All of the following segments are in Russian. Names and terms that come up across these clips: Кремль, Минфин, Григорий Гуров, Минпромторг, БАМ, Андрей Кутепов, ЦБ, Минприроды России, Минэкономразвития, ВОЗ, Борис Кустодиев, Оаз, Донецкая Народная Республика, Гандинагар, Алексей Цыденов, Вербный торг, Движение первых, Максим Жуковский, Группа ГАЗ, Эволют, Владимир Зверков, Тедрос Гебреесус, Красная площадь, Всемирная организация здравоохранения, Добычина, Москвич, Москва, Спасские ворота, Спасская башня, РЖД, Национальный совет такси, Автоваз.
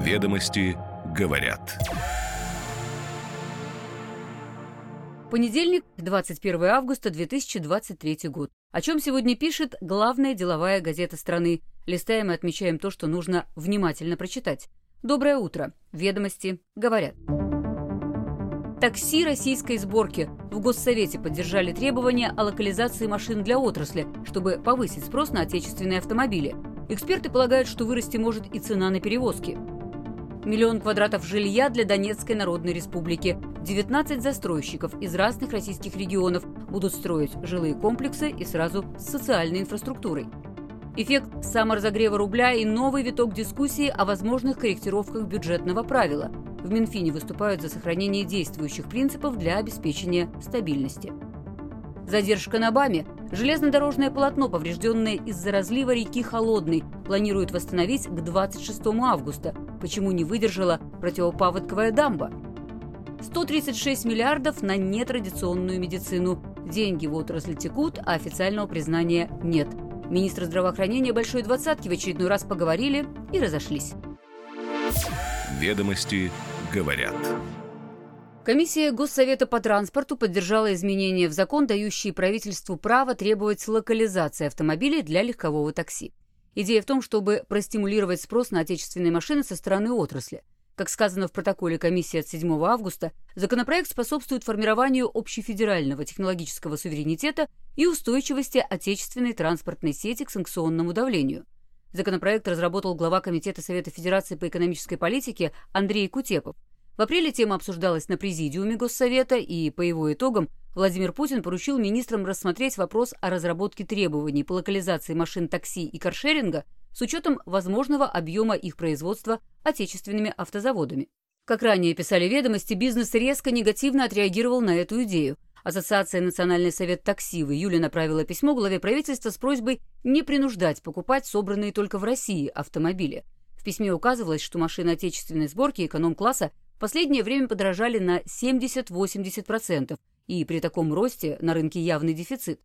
Ведомости говорят. Понедельник, 21 августа 2023 год. О чем сегодня пишет главная деловая газета страны. Листаем и отмечаем то, что нужно внимательно прочитать. Доброе утро. Ведомости говорят. Такси российской сборки. В Госсовете поддержали требования о локализации машин для отрасли, чтобы повысить спрос на отечественные автомобили. Эксперты полагают, что вырасти может и цена на перевозки. 1 000 000 квадратов жилья для Донецкой Народной Республики. 19 застройщиков из разных российских регионов будут строить жилые комплексы и сразу с социальной инфраструктурой. Эффект саморазогрева рубля и новый виток дискуссии о возможных корректировках бюджетного правила. В Минфине выступают за сохранение действующих принципов для обеспечения стабильности. Задержка на БАМе. Железнодорожное полотно, поврежденное из-за разлива реки Холодной, планируют восстановить к 26 августа. Почему не выдержала противопаводковая дамба? 136 миллиардов на нетрадиционную медицину. Деньги в отрасли текут, а официального признания нет. Министры здравоохранения Большой Двадцатки в очередной раз поговорили и разошлись. Ведомости говорят. Комиссия Госсовета по транспорту поддержала изменения в закон, дающие правительству право требовать локализации автомобилей для легкового такси. Идея в том, чтобы простимулировать спрос на отечественные машины со стороны отрасли. Как сказано в протоколе комиссии от 7 августа, законопроект способствует формированию общефедерального технологического суверенитета и устойчивости отечественной транспортной сети к санкционному давлению. Законопроект разработал глава Комитета Совета Федерации по экономической политике Андрей Кутепов. В апреле тема обсуждалась на Президиуме Госсовета, и по его итогам Владимир Путин поручил министрам рассмотреть вопрос о разработке требований по локализации машин такси и каршеринга с учетом возможного объема их производства отечественными автозаводами. Как ранее писали «Ведомости», бизнес резко негативно отреагировал на эту идею. Ассоциация «Национальный совет такси» в июле направила письмо главе правительства с просьбой не принуждать покупать собранные только в России автомобили. В письме указывалось, что машины отечественной сборки эконом-класса в последнее время подорожали на 70-80%, и при таком росте на рынке явный дефицит.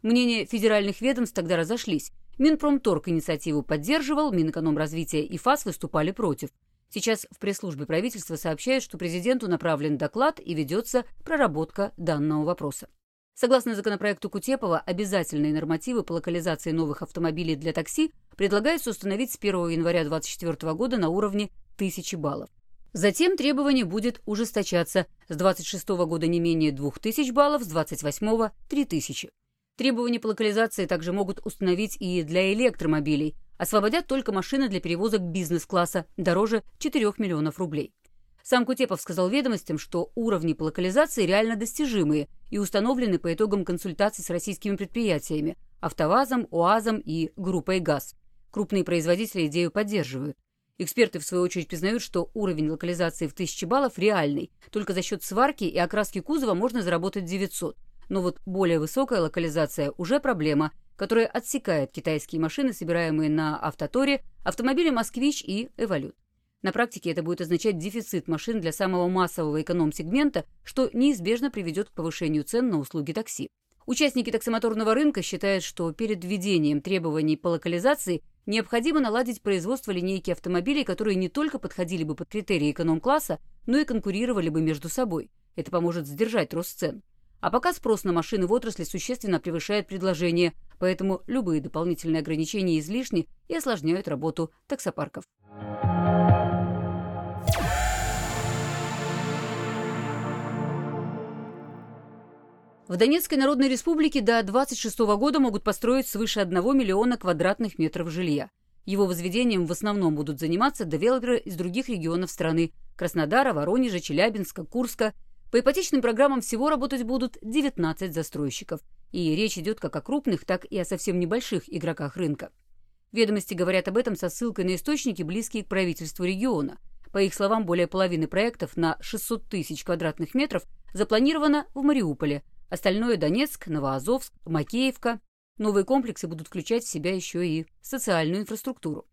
Мнения федеральных ведомств тогда разошлись. Минпромторг инициативу поддерживал, Минэкономразвития и ФАС выступали против. Сейчас в пресс-службе правительства сообщают, что президенту направлен доклад и ведется проработка данного вопроса. Согласно законопроекту Кутепова, обязательные нормативы по локализации новых автомобилей для такси предлагается установить с 1 января 2024 года на уровне 1000 баллов. Затем требование будет ужесточаться. С 2026 года не менее 2000 баллов, с 2028 – 3000. Требования по локализации также могут установить и для электромобилей. Освободят только машины для перевозок бизнес-класса дороже 4 миллионов рублей. Сам Кутепов сказал «Ведомостям», что уровни по локализации реально достижимые и установлены по итогам консультаций с российскими предприятиями – Автовазом, Оазом и Группой ГАЗ. Крупные производители идею поддерживают. Эксперты, в свою очередь, признают, что уровень локализации в 1000 баллов реальный. Только за счет сварки и окраски кузова можно заработать 900. Но вот более высокая локализация уже проблема, которая отсекает китайские машины, собираемые на автоторе, автомобили «Москвич» и «Эволют». На практике это будет означать дефицит машин для самого массового эконом-сегмента, что неизбежно приведет к повышению цен на услуги такси. Участники таксомоторного рынка считают, что перед введением требований по локализации необходимо наладить производство линейки автомобилей, которые не только подходили бы под критерии эконом-класса, но и конкурировали бы между собой. Это поможет сдержать рост цен. А пока спрос на машины в отрасли существенно превышает предложение, поэтому любые дополнительные ограничения излишни и осложняют работу таксопарков. В Донецкой Народной Республике до 2026 года могут построить свыше 1 миллиона квадратных метров жилья. Его возведением в основном будут заниматься девелоперы из других регионов страны – Краснодара, Воронежа, Челябинска, Курска. По ипотечным программам всего работать будут 19 застройщиков. И речь идет как о крупных, так и о совсем небольших игроках рынка. Ведомости говорят об этом со ссылкой на источники, близкие к правительству региона. По их словам, более половины проектов на 600 тысяч квадратных метров запланировано в Мариуполе. Остальное – Донецк, Новоазовск, Макеевка. Новые комплексы будут включать в себя еще и социальную инфраструктуру.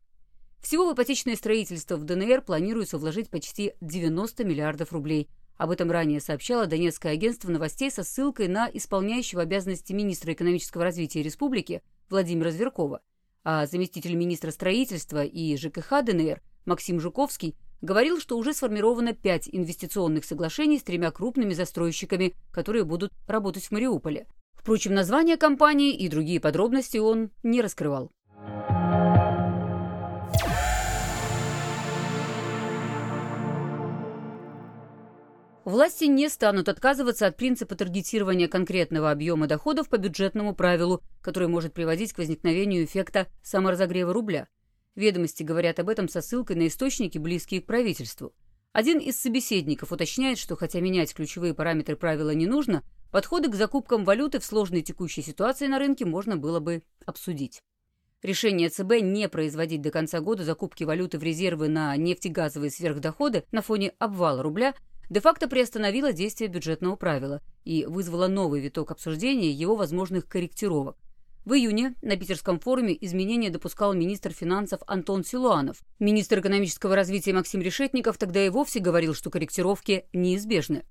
Всего в ипотечное строительство в ДНР планируется вложить почти 90 миллиардов рублей. Об этом ранее сообщало Донецкое агентство новостей со ссылкой на исполняющего обязанности министра экономического развития республики Владимира Зверкова. А заместитель министра строительства и ЖКХ ДНР Максим Жуковский говорил, что уже сформировано 5 инвестиционных соглашений с 3 крупными застройщиками, которые будут работать в Мариуполе. Впрочем, название компании и другие подробности он не раскрывал. Власти не станут отказываться от принципа таргетирования конкретного объема доходов по бюджетному правилу, который может приводить к возникновению эффекта саморазогрева рубля. Ведомости говорят об этом со ссылкой на источники, близкие к правительству. Один из собеседников уточняет, что хотя менять ключевые параметры правила не нужно, подходы к закупкам валюты в сложной текущей ситуации на рынке можно было бы обсудить. Решение ЦБ не производить до конца года закупки валюты в резервы на нефтегазовые сверхдоходы на фоне обвала рубля де-факто приостановило действие бюджетного правила и вызвало новый виток обсуждения его возможных корректировок. В июне на Питерском форуме изменения допускал министр финансов Антон Силуанов. Министр экономического развития Максим Решетников тогда и вовсе говорил, что корректировки неизбежны.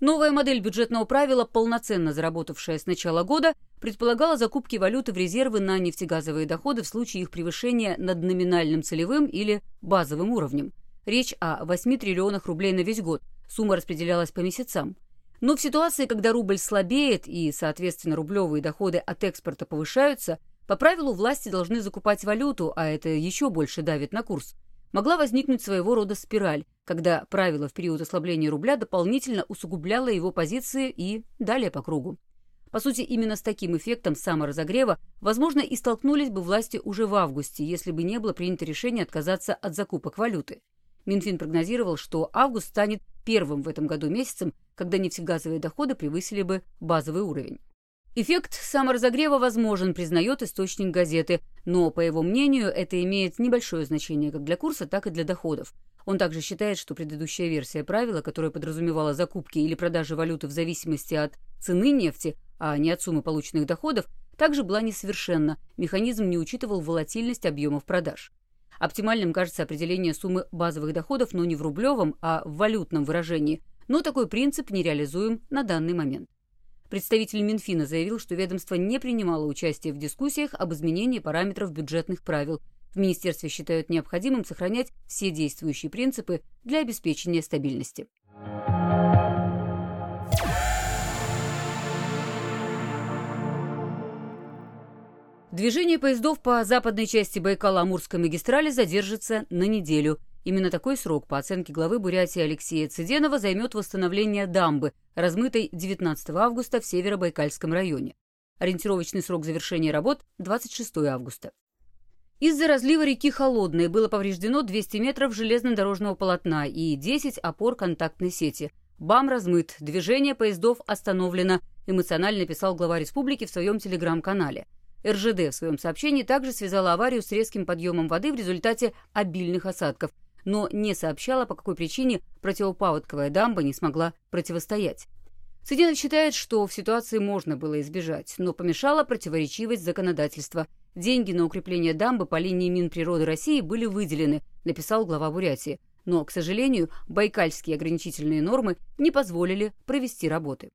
Новая модель бюджетного правила, полноценно заработавшая с начала года, предполагала закупки валюты в резервы на нефтегазовые доходы в случае их превышения над номинальным целевым или базовым уровнем. Речь о 8 триллионах рублей на весь год. Сумма распределялась по месяцам. Но в ситуации, когда рубль слабеет и, соответственно, рублевые доходы от экспорта повышаются, по правилу власти должны закупать валюту, а это еще больше давит на курс. Могла возникнуть своего рода спираль, когда правило в период ослабления рубля дополнительно усугубляло его позиции и далее по кругу. По сути, именно с таким эффектом саморазогрева, возможно, и столкнулись бы власти уже в августе, если бы не было принято решение отказаться от закупок валюты. Минфин прогнозировал, что август станет первым в этом году месяцем, когда нефтегазовые доходы превысили бы базовый уровень. Эффект саморазогрева возможен, признает источник газеты, но, по его мнению, это имеет небольшое значение как для курса, так и для доходов. Он также считает, что предыдущая версия правила, которая подразумевала закупки или продажи валюты в зависимости от цены нефти, а не от суммы полученных доходов, также была несовершенна, механизм не учитывал волатильность объемов продаж. Оптимальным кажется определение суммы базовых доходов, но не в рублевом, а в валютном выражении, но такой принцип нереализуем на данный момент. Представитель Минфина заявил, что ведомство не принимало участия в дискуссиях об изменении параметров бюджетных правил. В министерстве считают необходимым сохранять все действующие принципы для обеспечения стабильности. Движение поездов по западной части Байкала-Амурской магистрали задержится на неделю. Именно такой срок, по оценке главы Бурятии Алексея Цыденова, займет восстановление дамбы, размытой 19 августа в Северобайкальском районе. Ориентировочный срок завершения работ – 26 августа. Из-за разлива реки Холодной было повреждено 200 метров железнодорожного полотна и 10 опор контактной сети. БАМ размыт, движение поездов остановлено, эмоционально писал глава республики в своем телеграм-канале. РЖД в своем сообщении также связала аварию с резким подъемом воды в результате обильных осадков, но не сообщала, по какой причине противопаводковая дамба не смогла противостоять. Цыденов считает, что в ситуации можно было избежать, но помешала противоречивость законодательства. Деньги на укрепление дамбы по линии Минприроды России были выделены, написал глава Бурятии, но, к сожалению, байкальские ограничительные нормы не позволили провести работы.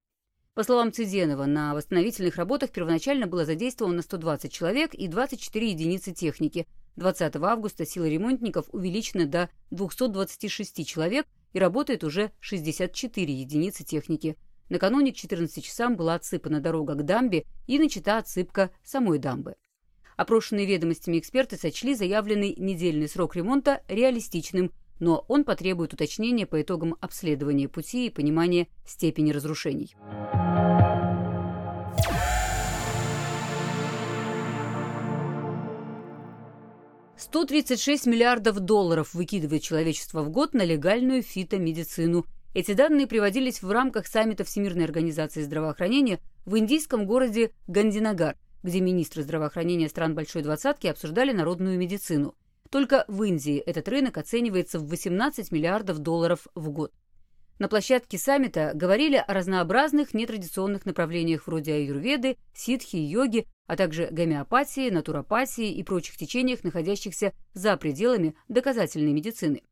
По словам Цыденова, на восстановительных работах первоначально было задействовано 120 человек и 24 единицы техники. 20 августа силы ремонтников увеличены до 226 человек и работает уже 64 единицы техники. Накануне к 14 часам была отсыпана дорога к дамбе и начата отсыпка самой дамбы. Опрошенные ведомостями эксперты сочли заявленный недельный срок ремонта реалистичным, но он потребует уточнения по итогам обследования пути и понимания степени разрушений. $136 миллиардов выкидывает человечество в год на легальную фитомедицину. Эти данные приводились в рамках саммита Всемирной организации здравоохранения в индийском городе Гандинагар, где министры здравоохранения стран Большой Двадцатки обсуждали народную медицину. Только в Индии этот рынок оценивается в $18 миллиардов в год. На площадке саммита говорили о разнообразных нетрадиционных направлениях вроде аюрведы, ситхи, йоги, а также гомеопатии, натуропатии и прочих течениях, находящихся за пределами доказательной медицины.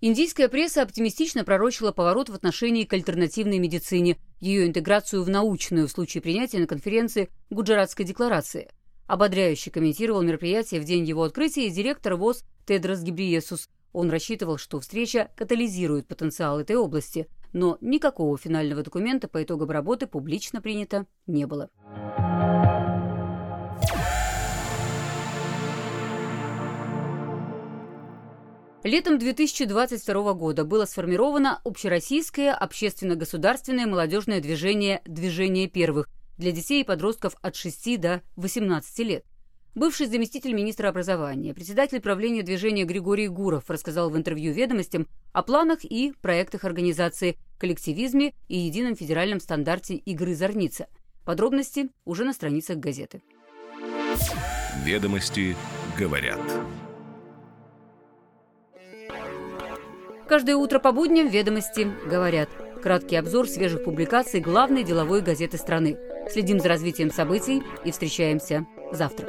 Индийская пресса оптимистично пророчила поворот в отношении к альтернативной медицине, ее интеграцию в научную в случае принятия на конференции Гуджаратской декларации. Ободряюще комментировал мероприятие в день его открытия и директор ВОЗ Тедрос Гебреесус. Он рассчитывал, что встреча катализирует потенциал этой области, но никакого финального документа по итогам работы публично принято не было. Летом 2022 года было сформировано общероссийское общественно-государственное молодежное движение «Движение первых» для детей и подростков от 6 до 18 лет. Бывший заместитель министра образования, председатель правления движения Григорий Гуров рассказал в интервью «Ведомостям» о планах и проектах организации, коллективизме и едином федеральном стандарте игры «Зорница». Подробности уже на страницах газеты. «Ведомости говорят». Каждое утро по будням «Ведомости говорят». Краткий обзор свежих публикаций главной деловой газеты страны. Следим за развитием событий и встречаемся завтра.